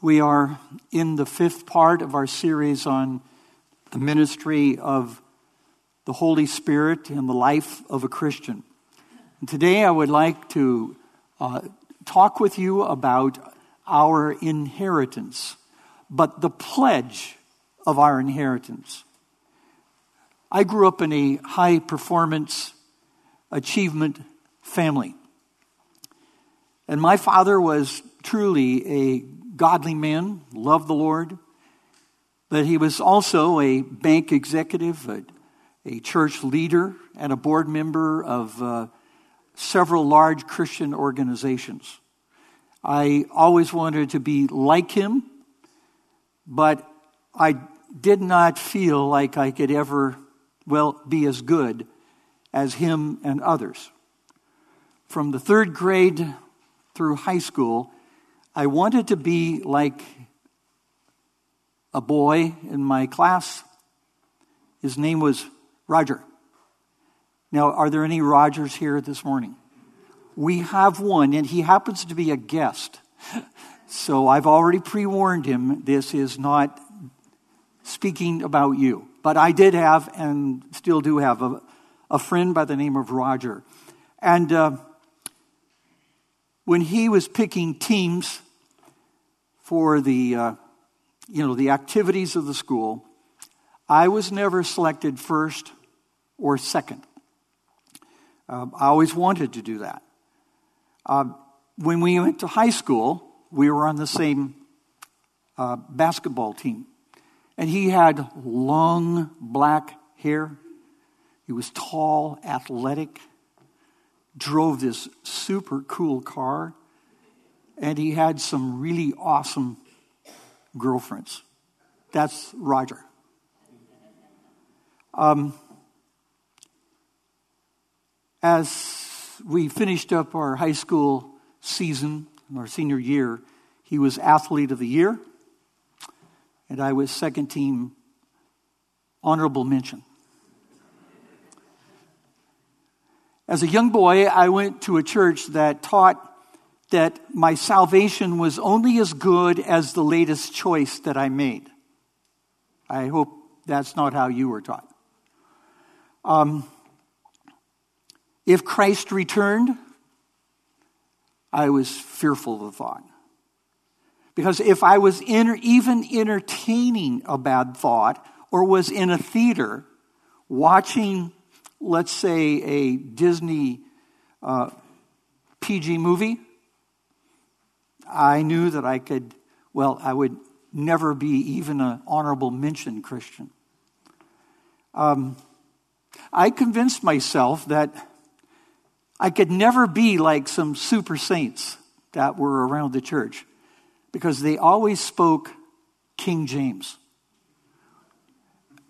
We are in the fifth part of our series on the ministry of the Holy Spirit and the life of a Christian. And today I would like to talk with you about our inheritance, but the pledge of our inheritance. I grew up in a high-performance achievement family. And my father was truly a godly man, loved the Lord, but he was also a bank executive, a church leader, and a board member of several large Christian organizations. I always wanted to be like him, but I did not feel like I could ever, be as good as him and others. From the third grade through high school, I wanted to be like a boy in my class. His name was Roger. Now, are there any Rogers here this morning? We have one, and he happens to be a guest. So I've already pre-warned him, this is not speaking about you. But I did have, and still do have, a friend by the name of Roger. And when he was picking teams for the activities of the school, I was never selected first or second. I always wanted to do that. When we went to high school, we were on the same basketball team. And he had long black hair. He was tall, athletic, drove this super cool car, and he had some really awesome girlfriends. That's Roger. As we finished up our high school season, our senior year, he was athlete of the year, and I was second team honorable mention. As a young boy, I went to a church that taught that my salvation was only as good as the latest choice that I made. I hope that's not how you were taught. If Christ returned, I was fearful of the thought. Because if I was even entertaining a bad thought or was in a theater watching, let's say, a Disney PG movie, I knew that I could, I would never be even an honorable mention Christian. I convinced myself that I could never be like some super saints that were around the church because they always spoke King James.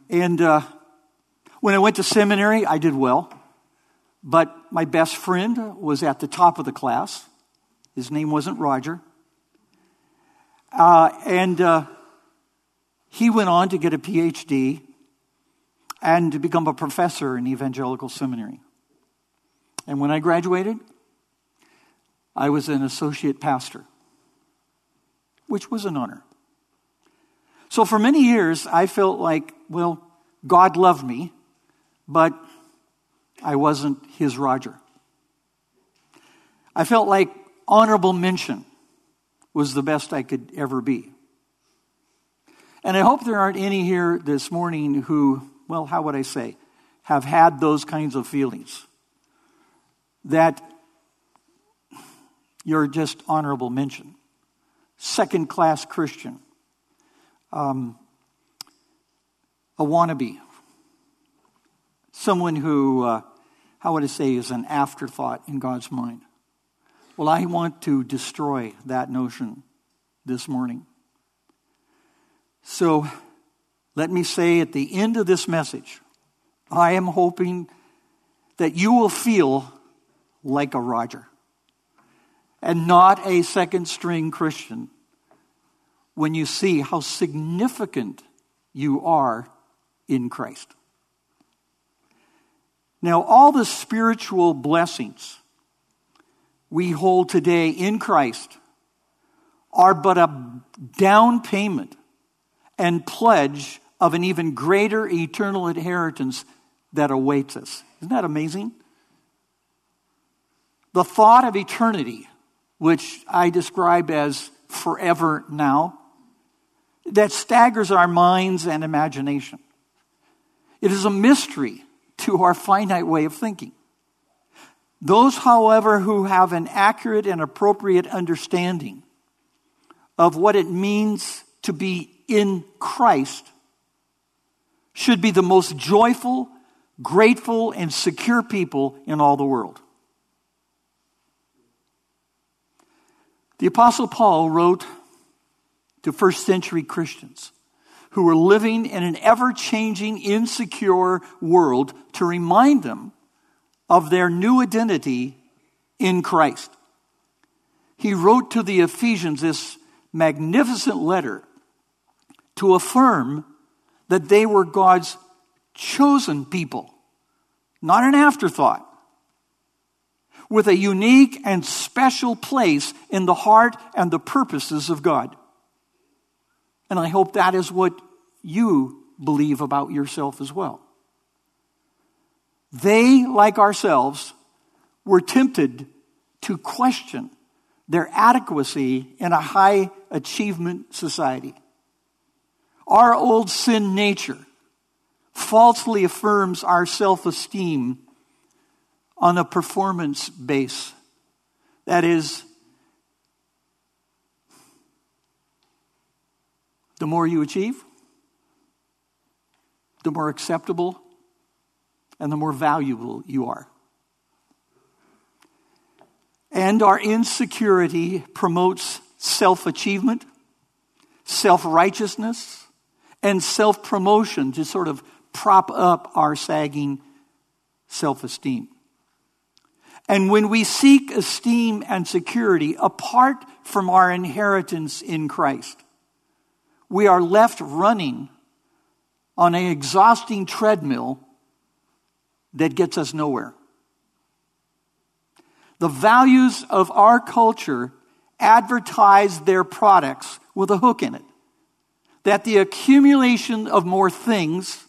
And when I went to seminary, I did well, but my best friend was at the top of the class. His name wasn't Roger. And he went on to get a PhD and to become a professor in evangelical seminary. And when I graduated, I was an associate pastor, which was an honor. So for many years, I felt like, God loved me, but I wasn't his Roger. I felt like honorable mention was the best I could ever be. And I hope there aren't any here this morning who, have had those kinds of feelings. That you're just honorable mention. Second-class Christian. A wannabe. Someone who, is an afterthought in God's mind. Well, I want to destroy that notion this morning. So, let me say at the end of this message, I am hoping that you will feel like a Roger and not a second-string Christian when you see how significant you are in Christ. Now, all the spiritual blessings we hold today in Christ are but a down payment and pledge of an even greater eternal inheritance that awaits us. Isn't that amazing? The thought of eternity, which I describe as forever now, that staggers our minds and imagination. It is a mystery to our finite way of thinking. Those, however, who have an accurate and appropriate understanding of what it means to be in Christ should be the most joyful, grateful, and secure people in all the world. The Apostle Paul wrote to first century Christians who were living in an ever-changing, insecure world to remind them of their new identity in Christ. He wrote to the Ephesians this magnificent letter to affirm that they were God's chosen people, not an afterthought, with a unique and special place in the heart and the purposes of God. And I hope that is what you believe about yourself as well. They, like ourselves, were tempted to question their adequacy in a high achievement society. Our old sin nature falsely affirms our self-esteem on a performance base. That is, the more you achieve, the more acceptable and the more valuable you are. And our insecurity promotes self-achievement, self-righteousness, and self-promotion to sort of prop up our sagging self-esteem. And when we seek esteem and security apart from our inheritance in Christ, we are left running on an exhausting treadmill that gets us nowhere. The values of our culture advertise their products with a hook in it, that the accumulation of more things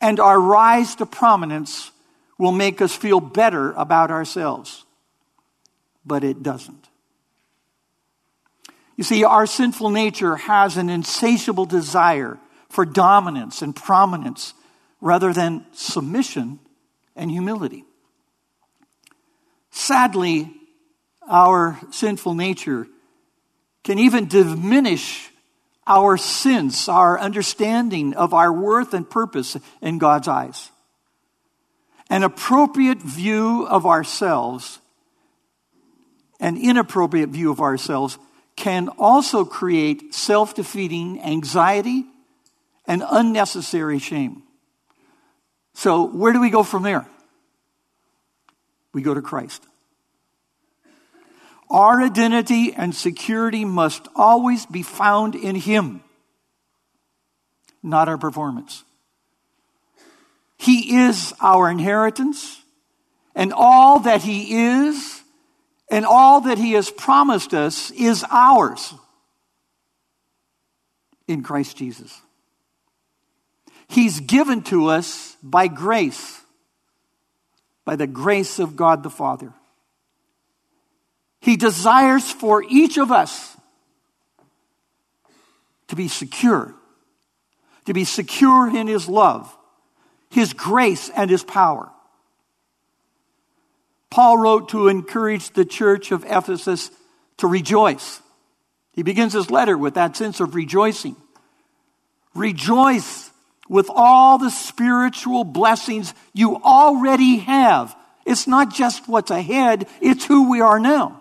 and our rise to prominence will make us feel better about ourselves. But it doesn't. You see, our sinful nature has an insatiable desire for dominance and prominence rather than submission and humility. Sadly, our sinful nature can even diminish our sense, our understanding of our worth and purpose in God's eyes. An appropriate view of ourselves, an inappropriate view of ourselves, can also create self-defeating anxiety and unnecessary shame. So where do we go from there? We go to Christ. Our identity and security must always be found in Him, not our performance. He is our inheritance, and all that He is and all that He has promised us is ours in Christ Jesus. He's given to us by grace, by the grace of God the Father. He desires for each of us to be secure in His love, His grace, and His power. Paul wrote to encourage the church of Ephesus to rejoice. He begins his letter with that sense of rejoicing. Rejoice with all the spiritual blessings you already have. It's not just what's ahead, it's who we are now.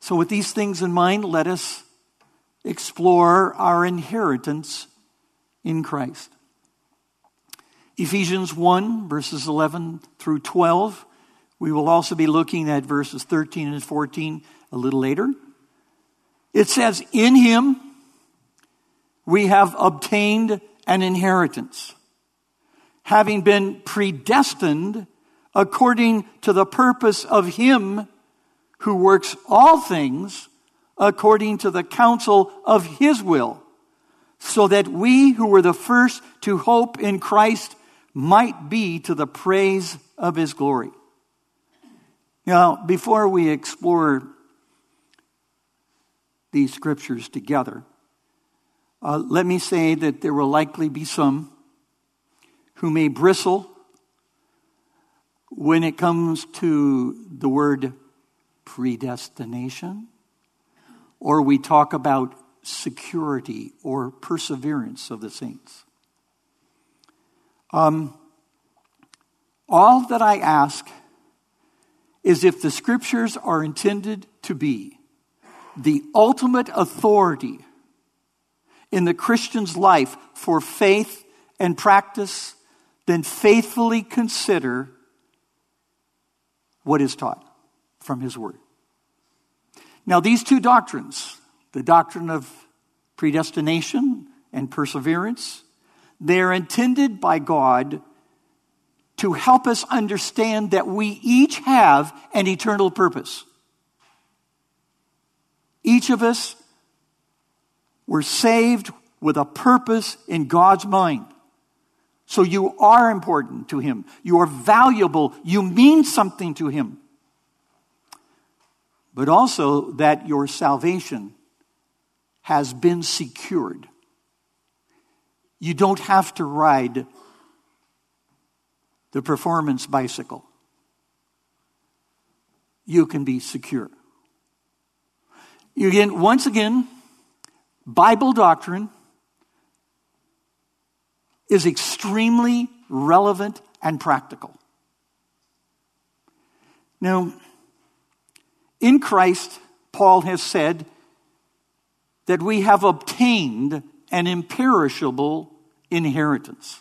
So with these things in mind, let us explore our inheritance in Christ. Ephesians 1, verses 11 through 12. We will also be looking at verses 13 and 14 a little later. It says, in Him we have obtained an inheritance, having been predestined according to the purpose of Him who works all things according to the counsel of his will, so that we who were the first to hope in Christ might be to the praise of his glory. Now, before we explore these scriptures together, let me say that there will likely be some who may bristle when it comes to the word predestination, or we talk about security or perseverance of the saints. All that I ask is if the scriptures are intended to be the ultimate authority in the Christian's life for faith and practice, then faithfully consider what is taught from his word. Now, these two doctrines, the doctrine of predestination and perseverance, they're intended by God to help us understand that we each have an eternal purpose. Each of us were saved with a purpose in God's mind. So you are important to him. You are valuable. You mean something to him. But also that your salvation has been secured. You don't have to ride the performance bicycle. You can be secure. Once again, Bible doctrine is extremely relevant and practical. Now, in Christ, Paul has said that we have obtained an imperishable inheritance.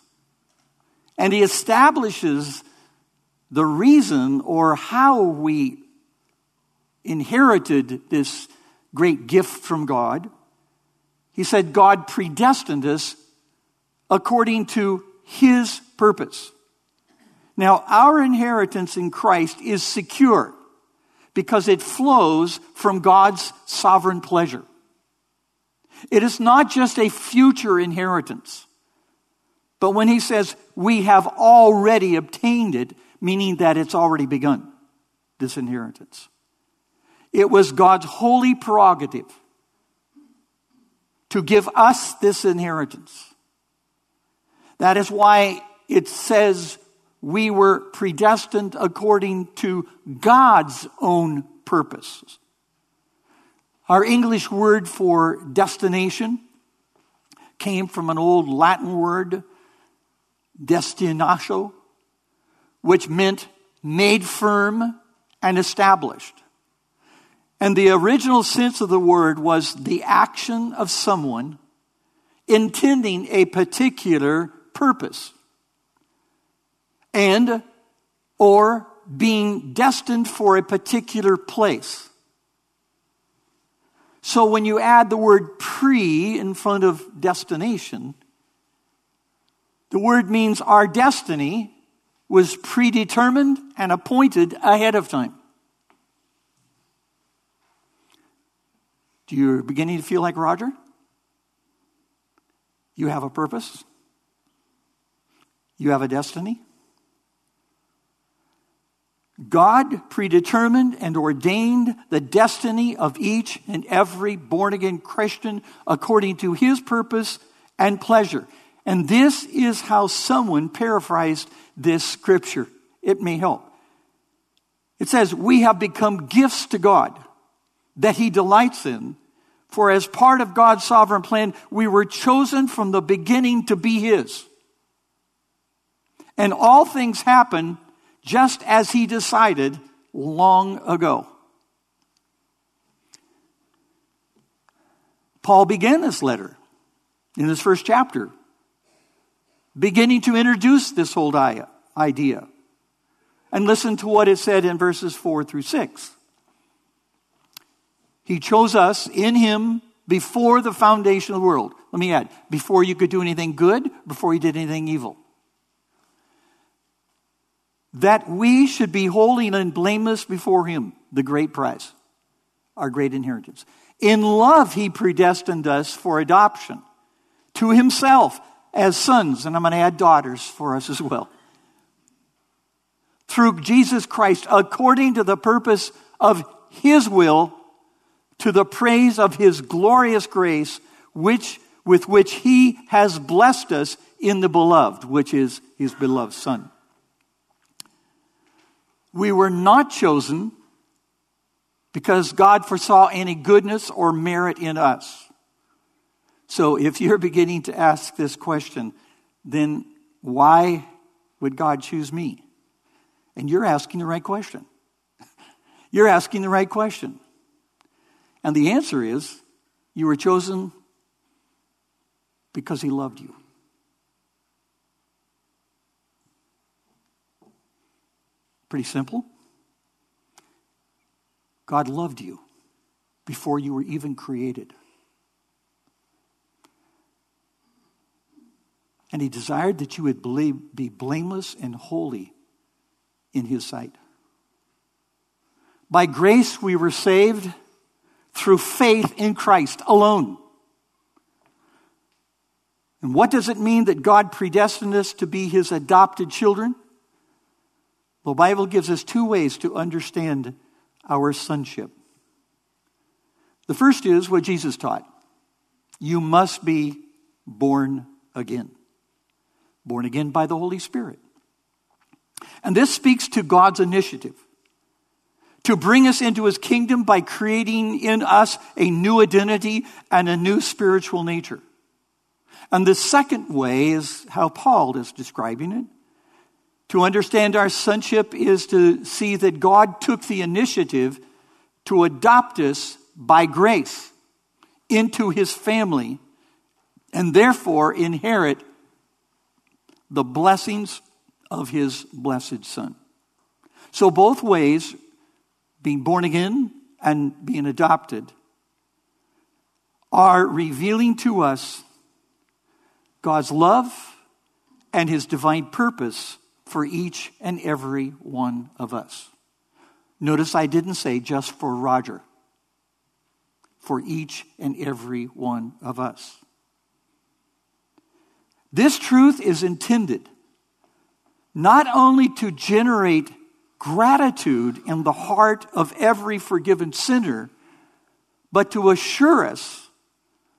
And he establishes the reason or how we inherited this great gift from God. He said God predestined us according to his purpose. Now, our inheritance in Christ is secure because it flows from God's sovereign pleasure. It is not just a future inheritance. But when he says we have already obtained it, meaning that it's already begun, this inheritance. It was God's holy prerogative to give us this inheritance. That is why it says we were predestined according to God's own purposes. Our English word for destination came from an old Latin word, destinatio, which meant made firm and established. And the original sense of the word was the action of someone intending a particular purpose and or being destined for a particular place. So when you add the word pre in front of destination, the word means our destiny was predetermined and appointed ahead of time. Do you beginning to feel like Roger? You have a purpose. You have a destiny. God predetermined and ordained the destiny of each and every born-again Christian according to his purpose and pleasure. And this is how someone paraphrased this scripture. It may help. It says, we have become gifts to God that he delights in. For as part of God's sovereign plan, we were chosen from the beginning to be his. And all things happen just as he decided long ago. Paul began this letter in this first chapter, beginning to introduce this whole idea. And listen to what it said in verses 4 through 6. He chose us in him before the foundation of the world. Let me add, before you could do anything good, before you did anything evil. That we should be holy and blameless before him. the great prize, our great inheritance. In love, he predestined us for adoption to himself as sons. And I'm going to add daughters for us as well. Through Jesus Christ, according to the purpose of his will, to the praise of his glorious grace, with which he has blessed us in the beloved, which is his beloved Son. We were not chosen because God foresaw any goodness or merit in us. So if you're beginning to ask this question, then why would God choose me? And you're asking the right question. You're asking the right question. And the answer is, you were chosen because he loved you. Pretty simple. God loved you before you were even created. And he desired that you would be blameless and holy in his sight. By grace we were saved through faith in Christ alone. And what does it mean that God predestined us to be his adopted children? The Bible gives us two ways to understand our sonship. The first is what Jesus taught. You must be born again. Born again by the Holy Spirit. And this speaks to God's initiative to bring us into his kingdom by creating in us a new identity and a new spiritual nature. And the second way is how Paul is describing it. To understand our sonship is to see that God took the initiative to adopt us by grace into his family and therefore inherit the blessings of his blessed Son. So both ways, being born again and being adopted, are revealing to us God's love and his divine purpose for each and every one of us. Notice I didn't say just for Roger. For each and every one of us. This truth is intended not only to generate gratitude in the heart of every forgiven sinner, but to assure us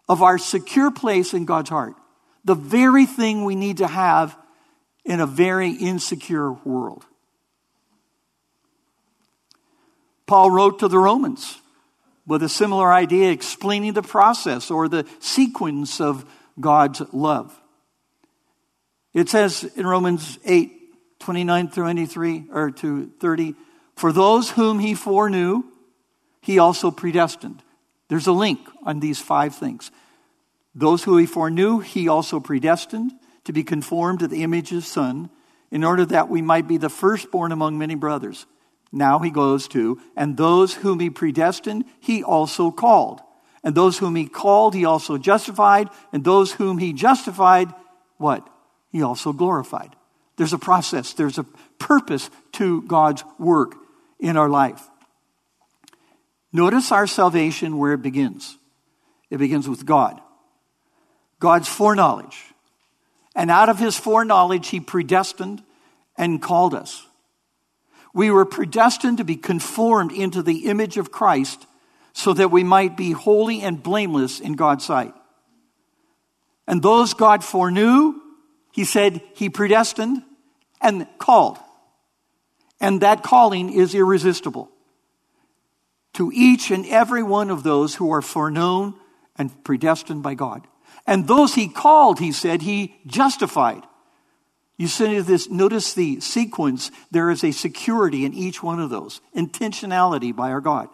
of our secure place in God's heart, the very thing we need to have in a very insecure world. Paul wrote to the Romans with a similar idea, explaining the process or the sequence of God's love. It says in Romans 8, 29 through 23, or to 30, for those whom he foreknew, he also predestined. There's a link on these five things. Those who he foreknew, he also predestined to be conformed to the image of his Son, in order that we might be the firstborn among many brothers. Now he goes to, and those whom he predestined, he also called. And those whom he called, he also justified. And those whom he justified, what? He also glorified. There's a process. There's a purpose to God's work in our life. Notice our salvation where it begins. It begins with God. God's foreknowledge. And out of his foreknowledge, he predestined and called us. We were predestined to be conformed into the image of Christ so that we might be holy and blameless in God's sight. And those God foreknew, he said he predestined and called. And that calling is irresistible. To each and every one of those who are foreknown and predestined by God. And those he called, he said, he justified. You see this, notice the sequence. There is a security in each one of those. Intentionality by our God.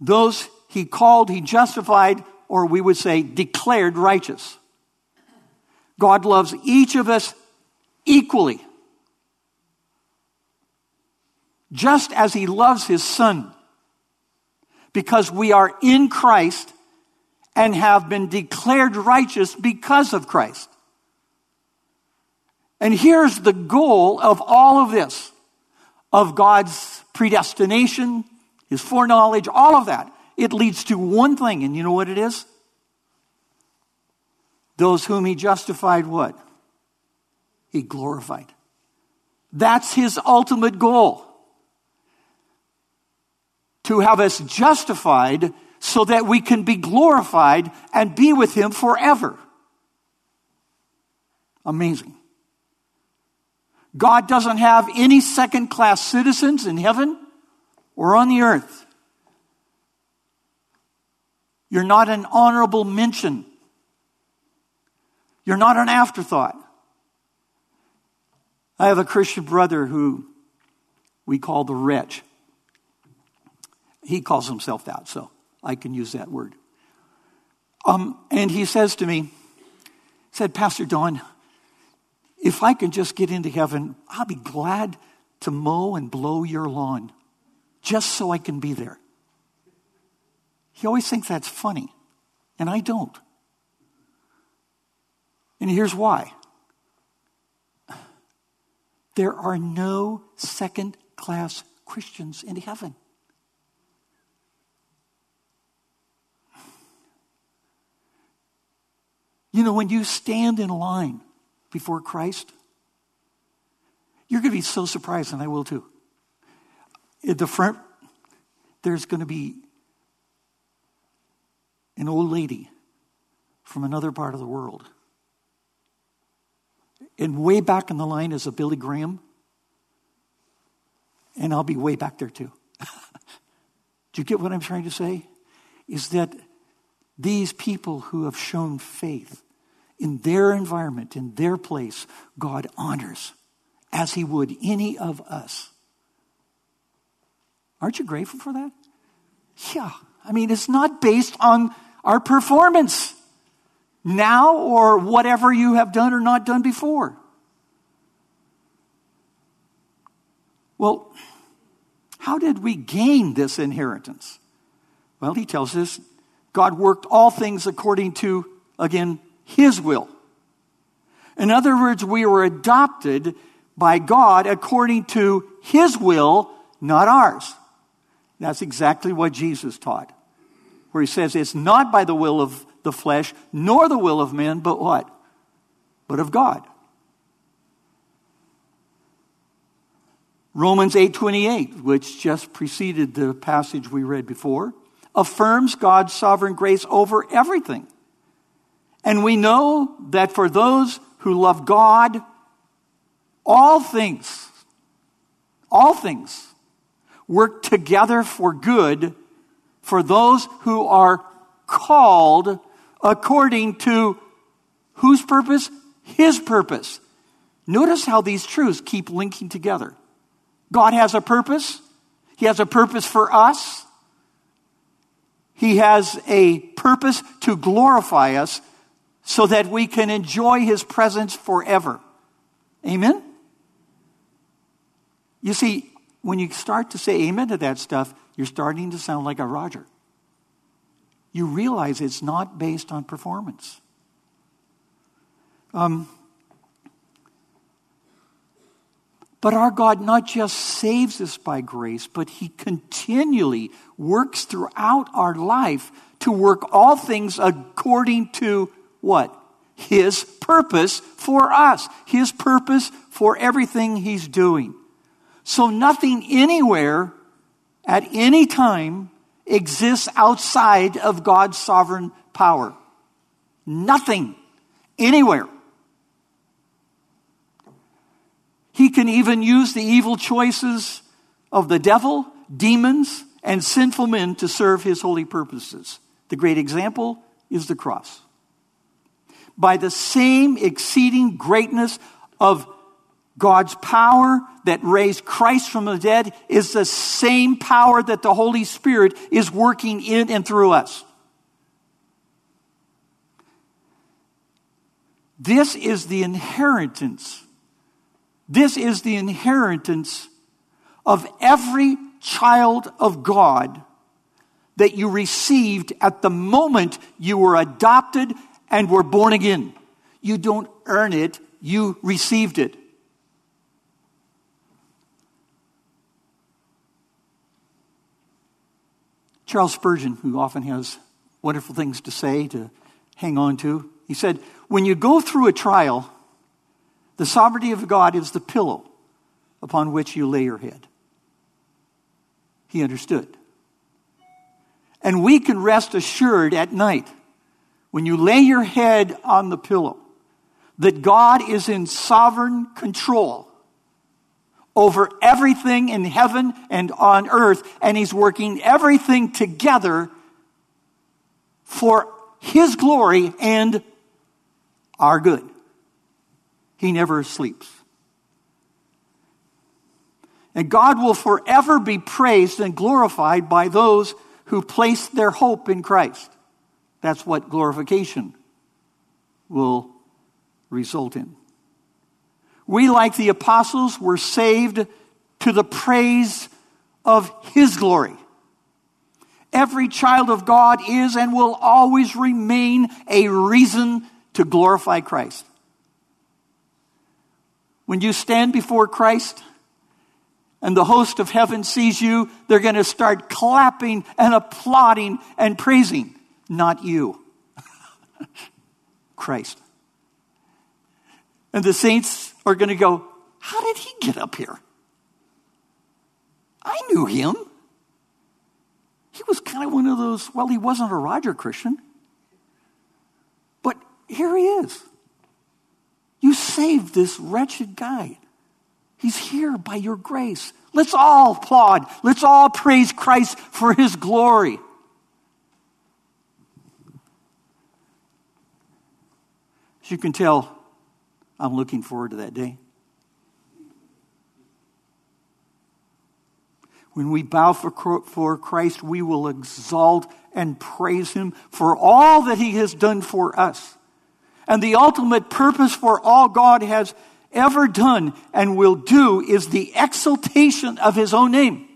Those he called, he justified, or we would say declared righteous. God loves each of us equally. Just as he loves his Son. Because we are in Christ and have been declared righteous because of Christ. And here's the goal of all of this. of God's predestination, his foreknowledge, all of that, it leads to one thing, and you know what it is? Those whom he justified, what? He glorified. That's his ultimate goal. To have us justified so that we can be glorified and be with him forever. Amazing. God doesn't have any second-class citizens in heaven or on the earth. You're not an honorable mention. You're not an afterthought. I have a Christian brother who we call the wretch. He calls himself that, so I can use that word. And he says to me, Pastor Don, if I can just get into heaven, I'll be glad to mow and blow your lawn just so I can be there. He always thinks that's funny, and I don't. And here's why. There are no second-class Christians in heaven. You know, when you stand in line before Christ, you're going to be so surprised, and I will too. At the front, there's going to be an old lady from another part of the world. And way back in the line is a Billy Graham. And I'll be way back there too. Do you get what I'm trying to say? Is that these people who have shown faith in their environment, in their place, God honors as he would any of us. Aren't you grateful for that? Yeah. I mean, it's not based on our performance now or whatever you have done or not done before. Well, how did we gain this inheritance? Well, he tells us God worked all things according to, again, his will. In other words, we were adopted by God according to his will, not ours. That's exactly what Jesus taught, where he says it's not by the will of the flesh, nor the will of men, but what? But of God. Romans 8:28, which just preceded the passage we read before, affirms God's sovereign grace over everything. And we know that for those who love God, all things, work together for good for those who are called according to whose purpose? His purpose. Notice how these truths keep linking together. God has a purpose. He has a purpose for us. He has a purpose to glorify us so that we can enjoy his presence forever. Amen? You see, when you start to say amen to that stuff, you're starting to sound like a Roger. You realize it's not based on performance. But our God not just saves us by grace, but he continually works throughout our life to work all things according to what? His purpose for us. His purpose for everything he's doing. So nothing anywhere at any time exists outside of God's sovereign power. Nothing anywhere. He can even use the evil choices of the devil, demons, and sinful men to serve his holy purposes. The great example is the cross. By the same exceeding greatness of God's power that raised Christ from the dead is the same power that the Holy Spirit is working in and through us. This is the inheritance. This is the inheritance of every child of God that you received at the moment you were adopted and were born again. You don't earn it, you received it. Charles Spurgeon, who often has wonderful things to say to hang on to, he said, when you go through a trial, the sovereignty of God is the pillow upon which you lay your head. He understood. And we can rest assured at night when you lay your head on the pillow that God is in sovereign control over everything in heaven and on earth, and he's working everything together for his glory and our good. He never sleeps. And God will forever be praised and glorified by those who place their hope in Christ. That's what glorification will result in. We, like the apostles, were saved to the praise of his glory. Every child of God is and will always remain a reason to glorify Christ. When you stand before Christ and the host of heaven sees you, they're going to start clapping and applauding and praising. Not you. Christ. And the saints are going to go, how did he get up here? I knew him. He was kind of one of those, well, he wasn't a Roger Christian. But here he is. You saved this wretched guy. He's here by your grace. Let's all applaud. Let's all praise Christ for his glory. As you can tell, I'm looking forward to that day. When we bow for Christ, we will exalt and praise him for all that he has done for us. And the ultimate purpose for all God has ever done and will do is the exaltation of his own name.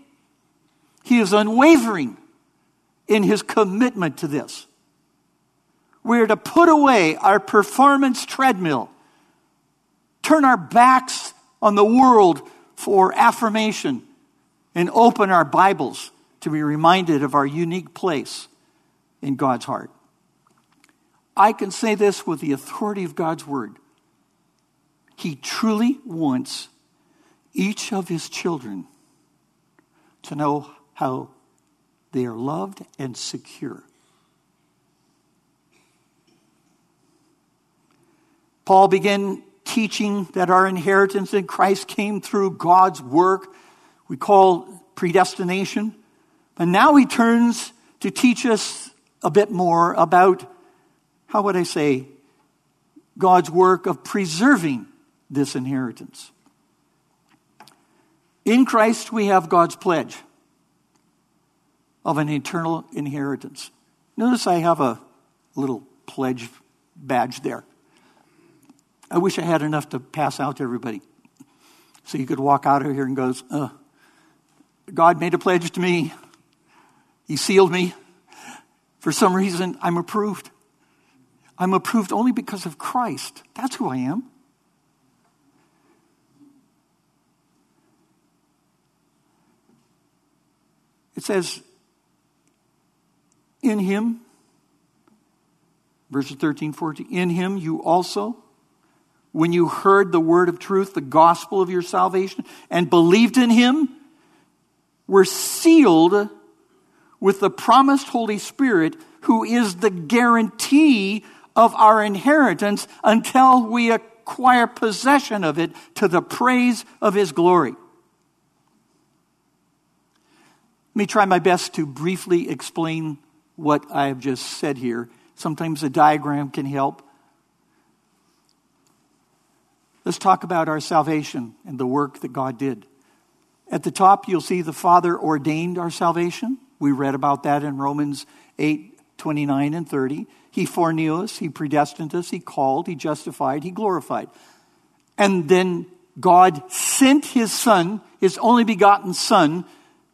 He is unwavering in his commitment to this. We're to put away our performance treadmill. Turn our backs on the world for affirmation and open our Bibles to be reminded of our unique place in God's heart. I can say this with the authority of God's word. He truly wants each of his children to know how they are loved and secure. Paul began teaching that our inheritance in Christ came through God's work we call predestination. But now he turns to teach us a bit more about, how would I say, God's work of preserving this inheritance. In Christ we have God's pledge of an eternal inheritance. Notice I have a little pledge badge there. I wish I had enough to pass out to everybody. So you could walk out of here and goes, God made a pledge to me. He sealed me. For some reason, I'm approved. I'm approved only because of Christ. That's who I am. It says, in him, verses 13, 14, in him you also, when you heard the word of truth, the gospel of your salvation, and believed in him, were sealed with the promised Holy Spirit, who is the guarantee of our inheritance until we acquire possession of it to the praise of his glory. Let me try my best to briefly explain what I have just said here. Sometimes a diagram can help. Let's talk about our salvation and the work that God did. At the top, you'll see the Father ordained our salvation. We read about that in Romans 8:29 and 30. He foreknew us, he predestined us, he called, he justified, he glorified. And then God sent his Son, his only begotten Son,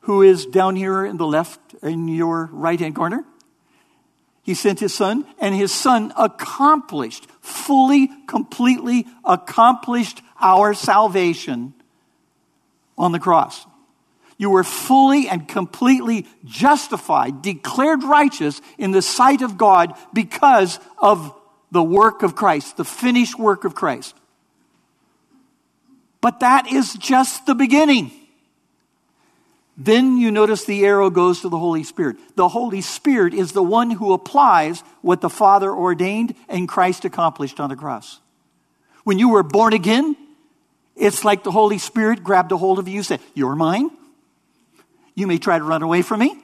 who is down here in the left, in your right-hand corner. He sent his Son, and his Son accomplished, fully, completely accomplished our salvation on the cross. You were fully and completely justified, declared righteous in the sight of God because of the work of Christ, the finished work of Christ. But that is just the beginning. Then you notice the arrow goes to the Holy Spirit. The Holy Spirit is the one who applies what the Father ordained and Christ accomplished on the cross. When you were born again, it's like the Holy Spirit grabbed a hold of you and said, "You're mine. You may try to run away from me.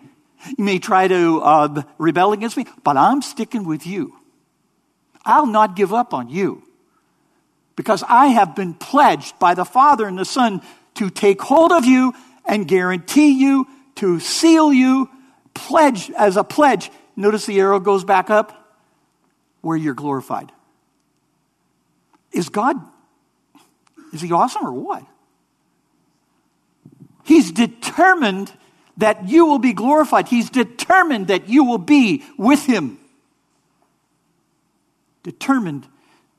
You may try to rebel against me, but I'm sticking with you. I'll not give up on you because I have been pledged by the Father and the Son to take hold of you and guarantee you, to seal you, pledge as a pledge." Notice the arrow goes back up where you're glorified. Is God, is he awesome or what? He's determined that you will be glorified. He's determined that you will be with him. Determined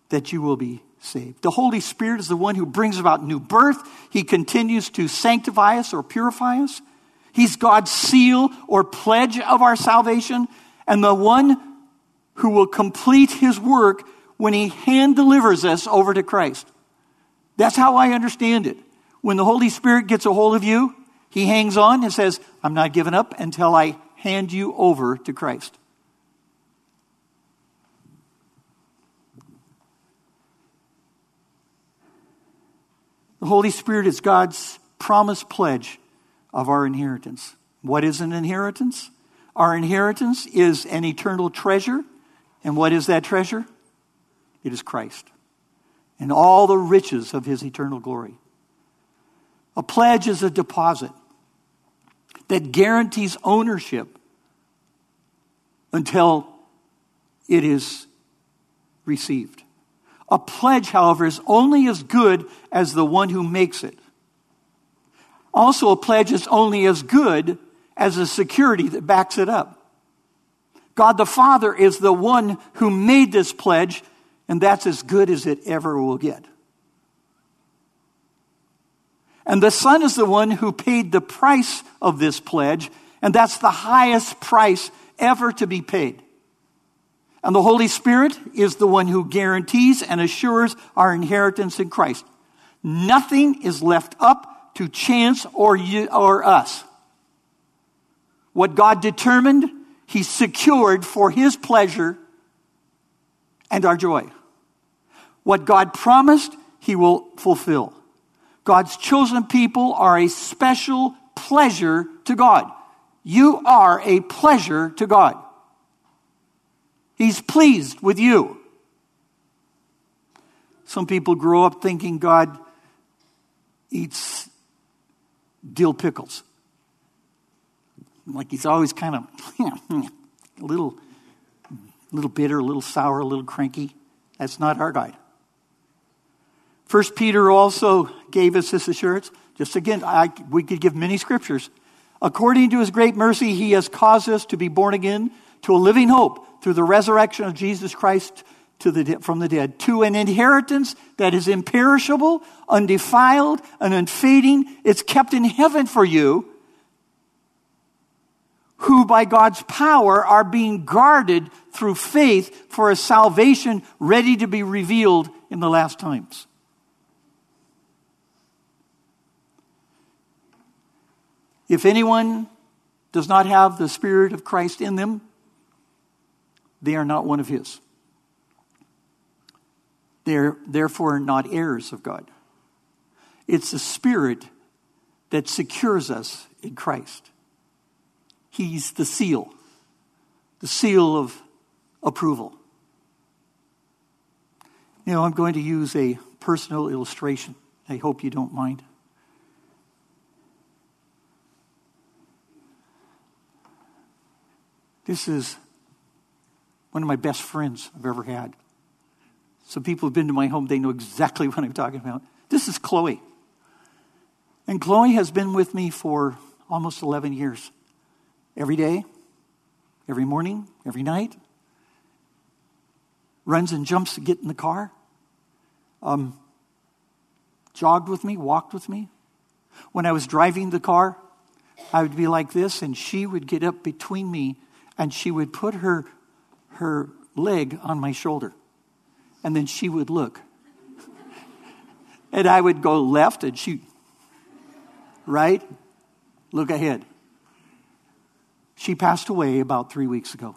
that you will be saved. The Holy Spirit is the one who brings about new birth. He continues to sanctify us or purify us. He's God's seal or pledge of our salvation, and the one who will complete his work when he hand delivers us over to Christ. That's how I understand it. When the Holy Spirit gets a hold of you, he hangs on and says, "I'm not giving up until I hand you over to Christ." The Holy Spirit is God's promised pledge of our inheritance. What is an inheritance? Our inheritance is an eternal treasure. And what is that treasure? It is Christ and all the riches of his eternal glory. A pledge is a deposit that guarantees ownership until it is received. A pledge, however, is only as good as the one who makes it. Also, a pledge is only as good as the security that backs it up. God the Father is the one who made this pledge, and that's as good as it ever will get. And the Son is the one who paid the price of this pledge, and that's the highest price ever to be paid. And the Holy Spirit is the one who guarantees and assures our inheritance in Christ. Nothing is left up to chance or us. What God determined, he secured for his pleasure and our joy. What God promised, he will fulfill. God's chosen people are a special pleasure to God. You are a pleasure to God. He's pleased with you. Some people grow up thinking God eats dill pickles. Like he's always kind of a little bitter, a little sour, a little cranky. That's not our God. 1 Peter also gave us this assurance. Just again, we could give many scriptures. According to his great mercy, he has caused us to be born again to a living hope through the resurrection of Jesus Christ from the dead, to an inheritance that is imperishable, undefiled, and unfading. It's kept in heaven for you, who by God's power are being guarded through faith for a salvation ready to be revealed in the last times. If anyone does not have the Spirit of Christ in them, they are not one of his. They are therefore not heirs of God. It's the Spirit that secures us in Christ. He's the seal of approval. You know, I'm going to use a personal illustration. I hope you don't mind. This is one of my best friends I've ever had. Some people have been to my home. They know exactly what I'm talking about. This is Chloe. And Chloe has been with me for almost 11 years. Every day, every morning, every night. Runs and jumps to get in the car. Jogged with me, walked with me. When I was driving the car, I would be like this, and she would get up between me, and she would put her leg on my shoulder, and then she would look. And I would go left and shoot. Right? Look ahead. She passed away about 3 weeks ago.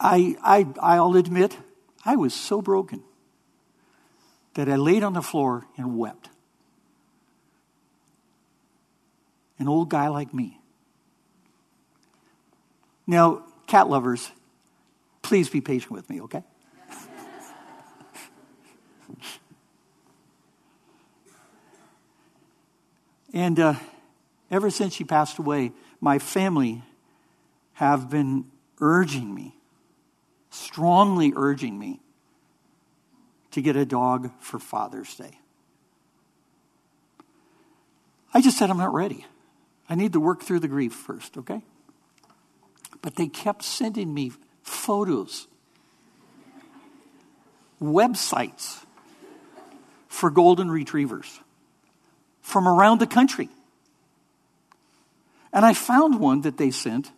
I'll admit, I was so broken that I laid on the floor and wept. An old guy like me. Now, cat lovers, please be patient with me, okay? And ever since she passed away, my family have been urging me, strongly urging me, to get a dog for Father's Day. I just said I'm not ready. I need to work through the grief first, okay? But they kept sending me photos, websites for golden retrievers from around the country. And I found one that they sent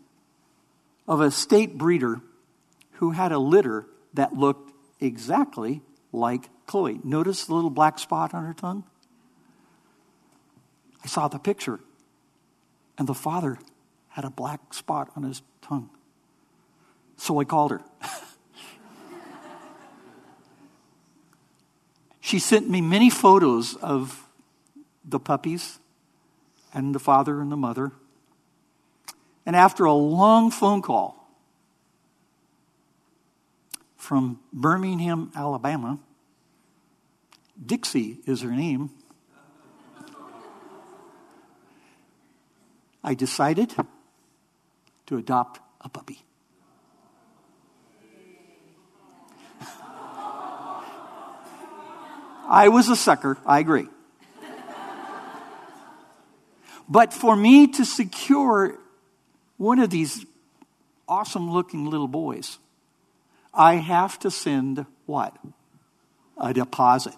of a state breeder who had a litter that looked exactly like Chloe. Notice the little black spot on her tongue? I saw the picture, and the father had a black spot on his tongue. So I called her. She sent me many photos of the puppies and the father and the mother. And after a long phone call from Birmingham, Alabama, Dixie is her name, I decided to adopt a puppy. I was a sucker, I agree. But for me to secure one of these awesome-looking little boys, I have to send what? A deposit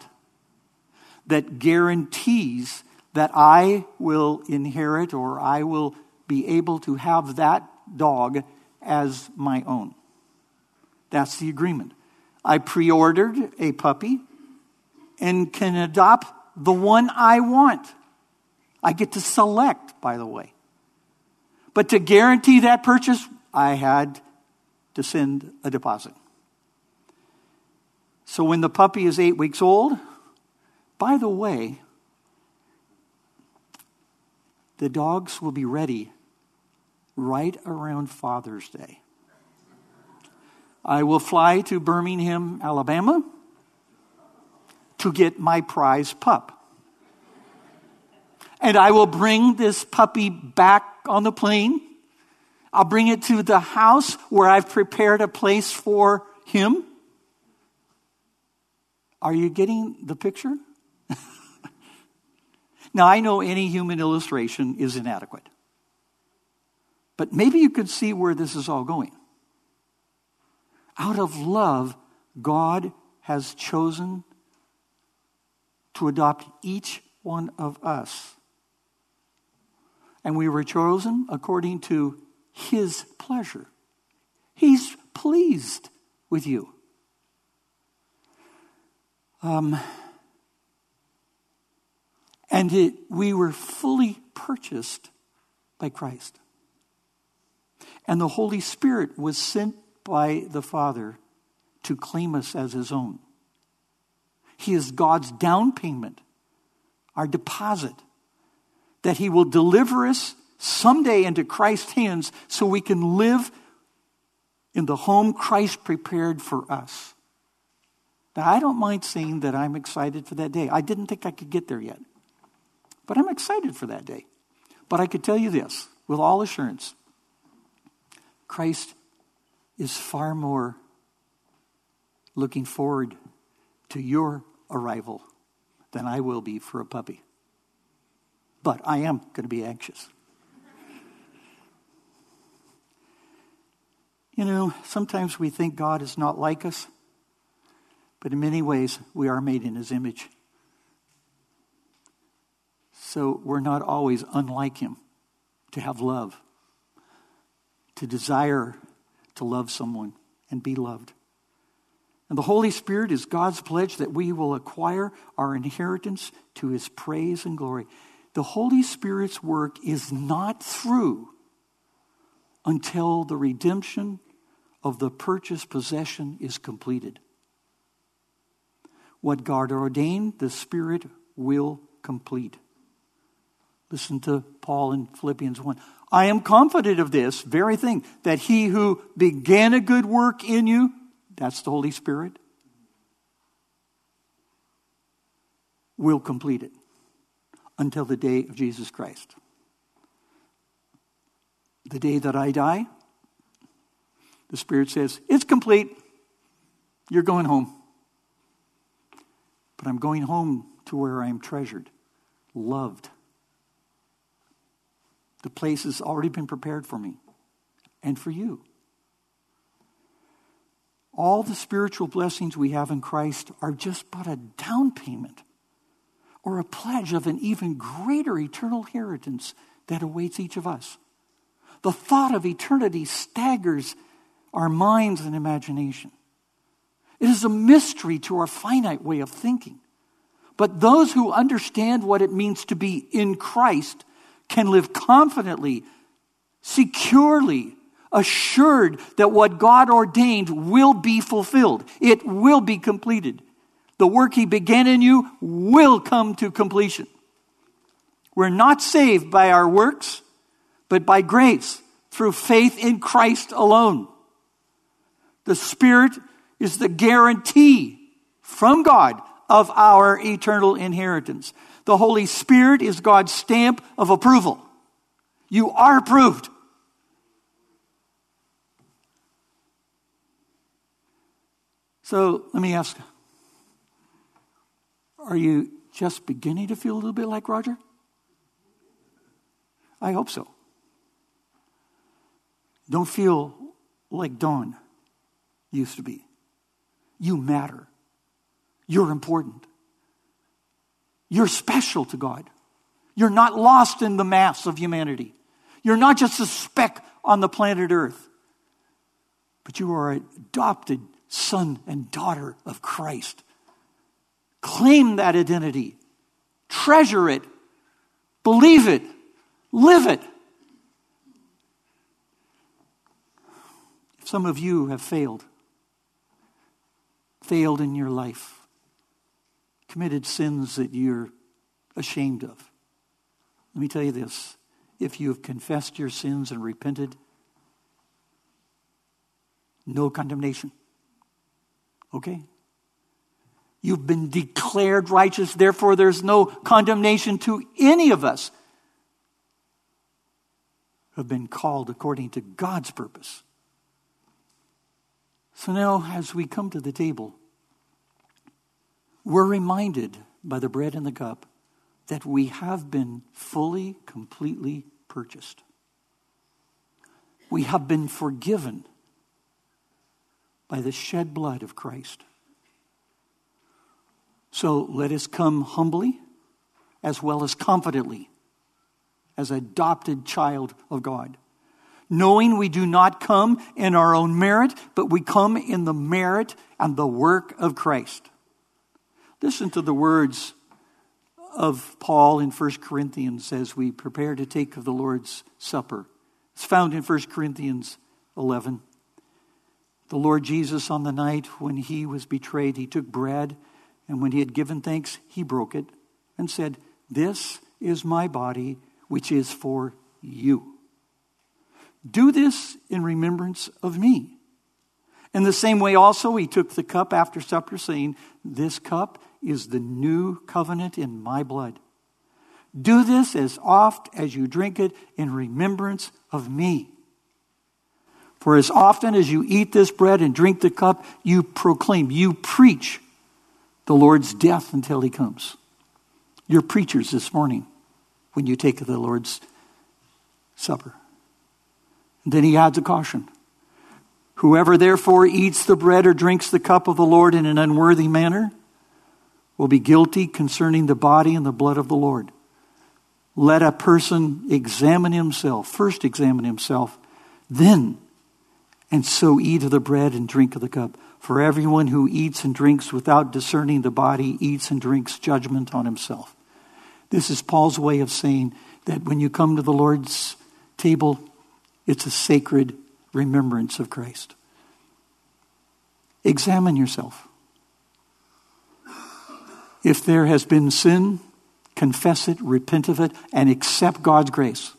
that guarantees that I will inherit, or I will be able to have that dog as my own. That's the agreement. I pre-ordered a puppy and can adopt the one I want. I get to select, by the way. But to guarantee that purchase, I had to send a deposit. So when the puppy is 8 weeks old, by the way, the dogs will be ready right around Father's Day. I will fly to Birmingham, Alabama to get my prize pup. And I will bring this puppy back on the plane. I'll bring it to the house where I've prepared a place for him. Are you getting the picture? Now, I know any human illustration is inadequate. But maybe you could see where this is all going. Out of love, God has chosen to adopt each one of us. And we were chosen according to his pleasure. He's pleased with you. We were fully purchased by Christ. And the Holy Spirit was sent by the Father to claim us as his own. He is God's down payment, our deposit, that he will deliver us someday into Christ's hands so we can live in the home Christ prepared for us. Now, I don't mind saying that I'm excited for that day. I didn't think I could get there yet, but I'm excited for that day. But I could tell you this with all assurance: Christ is far more looking forward to your arrival than I will be for a puppy. But I am going to be anxious. You know, sometimes we think God is not like us, but in many ways we are made in his image. So we're not always unlike him, to have love, to desire to love someone and be loved. And the Holy Spirit is God's pledge that we will acquire our inheritance to his praise and glory. The Holy Spirit's work is not through until the redemption of the purchased possession is completed. What God ordained, the Spirit will complete. Listen to Paul in Philippians 1. I am confident of this very thing, that he who began a good work in you, that's the Holy Spirit, will complete it until the day of Jesus Christ. The day that I die, the Spirit says, it's complete. You're going home. But I'm going home to where I am treasured, loved. The place has already been prepared for me and for you. All the spiritual blessings we have in Christ are just but a down payment or a pledge of an even greater eternal inheritance that awaits each of us. The thought of eternity staggers our minds and imagination. It is a mystery to our finite way of thinking. But those who understand what it means to be in Christ can live confidently, securely, assured that what God ordained will be fulfilled. It will be completed. The work he began in you will come to completion. We're not saved by our works, but by grace, through faith in Christ alone. The Spirit is the guarantee from God of our eternal inheritance. The Holy Spirit is God's stamp of approval. You are approved. So let me ask, are you just beginning to feel a little bit like Roger? I hope so. Don't feel like Dawn used to be. You matter. You're important. You're special to God. You're not lost in the mass of humanity. You're not just a speck on the planet Earth. But you are an adopted son and daughter of Christ. Claim that identity. Treasure it. Believe it. Live it. Some of you have failed in your life. Committed sins that you're ashamed of. Let me tell you this. If you have confessed your sins and repented, no condemnation. Okay? You've been declared righteous, therefore there's no condemnation to any of us who have been called according to God's purpose. So now, as we come to the table, we're reminded by the bread and the cup that we have been fully, completely purchased. We have been forgiven by the shed blood of Christ. So let us come humbly as well as confidently as adopted child of God, knowing we do not come in our own merit, but we come in the merit and the work of Christ. Listen to the words of Paul in 1 Corinthians as we prepare to take of the Lord's Supper. It's found in 1 Corinthians 11. The Lord Jesus, on the night when he was betrayed, he took bread, and when he had given thanks, he broke it and said, "This is my body, which is for you. Do this in remembrance of me." In the same way also, he took the cup after supper, saying, "This cup is the new covenant in my blood. Do this as oft as you drink it in remembrance of me. For as often as you eat this bread and drink the cup, you proclaim, you preach the Lord's death until he comes." You're preachers this morning when you take the Lord's Supper. And then he adds a caution. "Whoever therefore eats the bread or drinks the cup of the Lord in an unworthy manner will be guilty concerning the body and the blood of the Lord. let a person examine himself, first examine himself, then, and so eat of the bread and drink of the cup. For everyone who eats and drinks without discerning the body eats and drinks judgment on himself. This is Paul's way of saying that when you come to the Lord's table, it's a sacred remembrance of Christ. Examine yourself. If there has been sin, confess it, repent of it, and accept God's grace.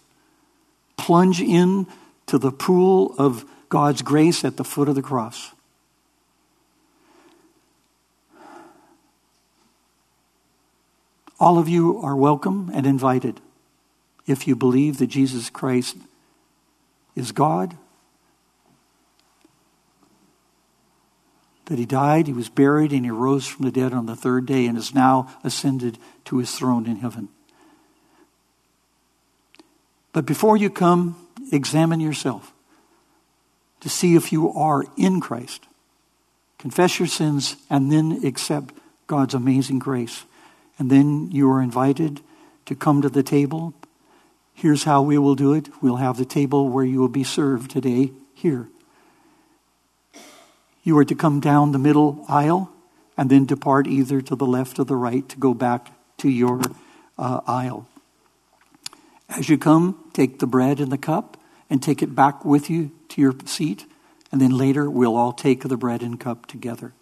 Plunge in to the pool of God's grace at the foot of the cross. All of you are welcome and invited if you believe that Jesus Christ is God, that he died, he was buried, and he rose from the dead on the third day and is now ascended to his throne in heaven. But before you come, examine yourself to see if you are in Christ. Confess your sins and then accept God's amazing grace. And then you are invited to come to the table. Here's how we will do it. We'll have the table where you will be served today here. You are to come down the middle aisle and then depart either to the left or the right to go back to your aisle. As you come, take the bread and the cup and take it back with you to your seat. And then later we'll all take the bread and cup together.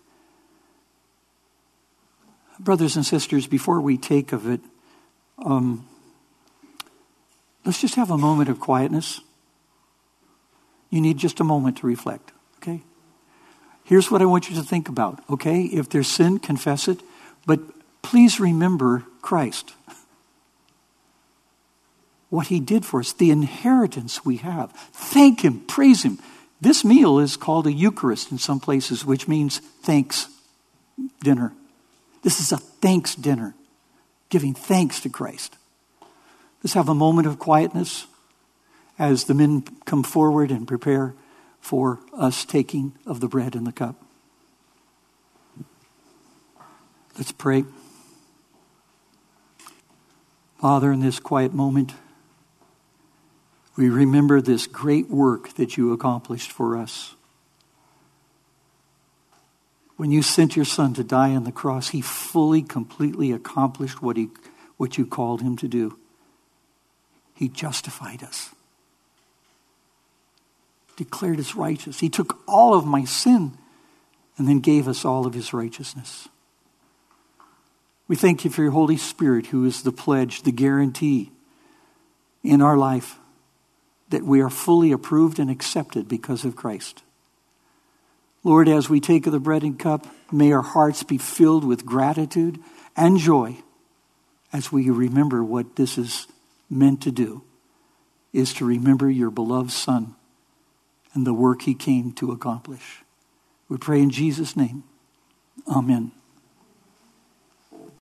Brothers and sisters, before we take of it, let's just have a moment of quietness. You need just a moment to reflect, okay? Here's what I want you to think about, okay? If there's sin, confess it, but please remember Christ. What he did for us, the inheritance we have. Thank him, praise him. This meal is called a Eucharist in some places, which means thanks dinner. This is a thanks dinner, giving thanks to Christ. Let's have a moment of quietness as the men come forward and prepare for us taking of the bread and the cup. Let's pray. Father, in this quiet moment, we remember this great work that you accomplished for us. When you sent your son to die on the cross, he fully, completely accomplished what you called him to do. He justified us, declared us righteous. He took all of my sin and then gave us all of his righteousness. We thank you for your Holy Spirit, who is the pledge, the guarantee in our life that we are fully approved and accepted because of Christ. Lord, as we take of the bread and cup, may our hearts be filled with gratitude and joy as we remember what this is meant to do, is to remember your beloved Son and the work he came to accomplish. We pray in Jesus' name. Amen.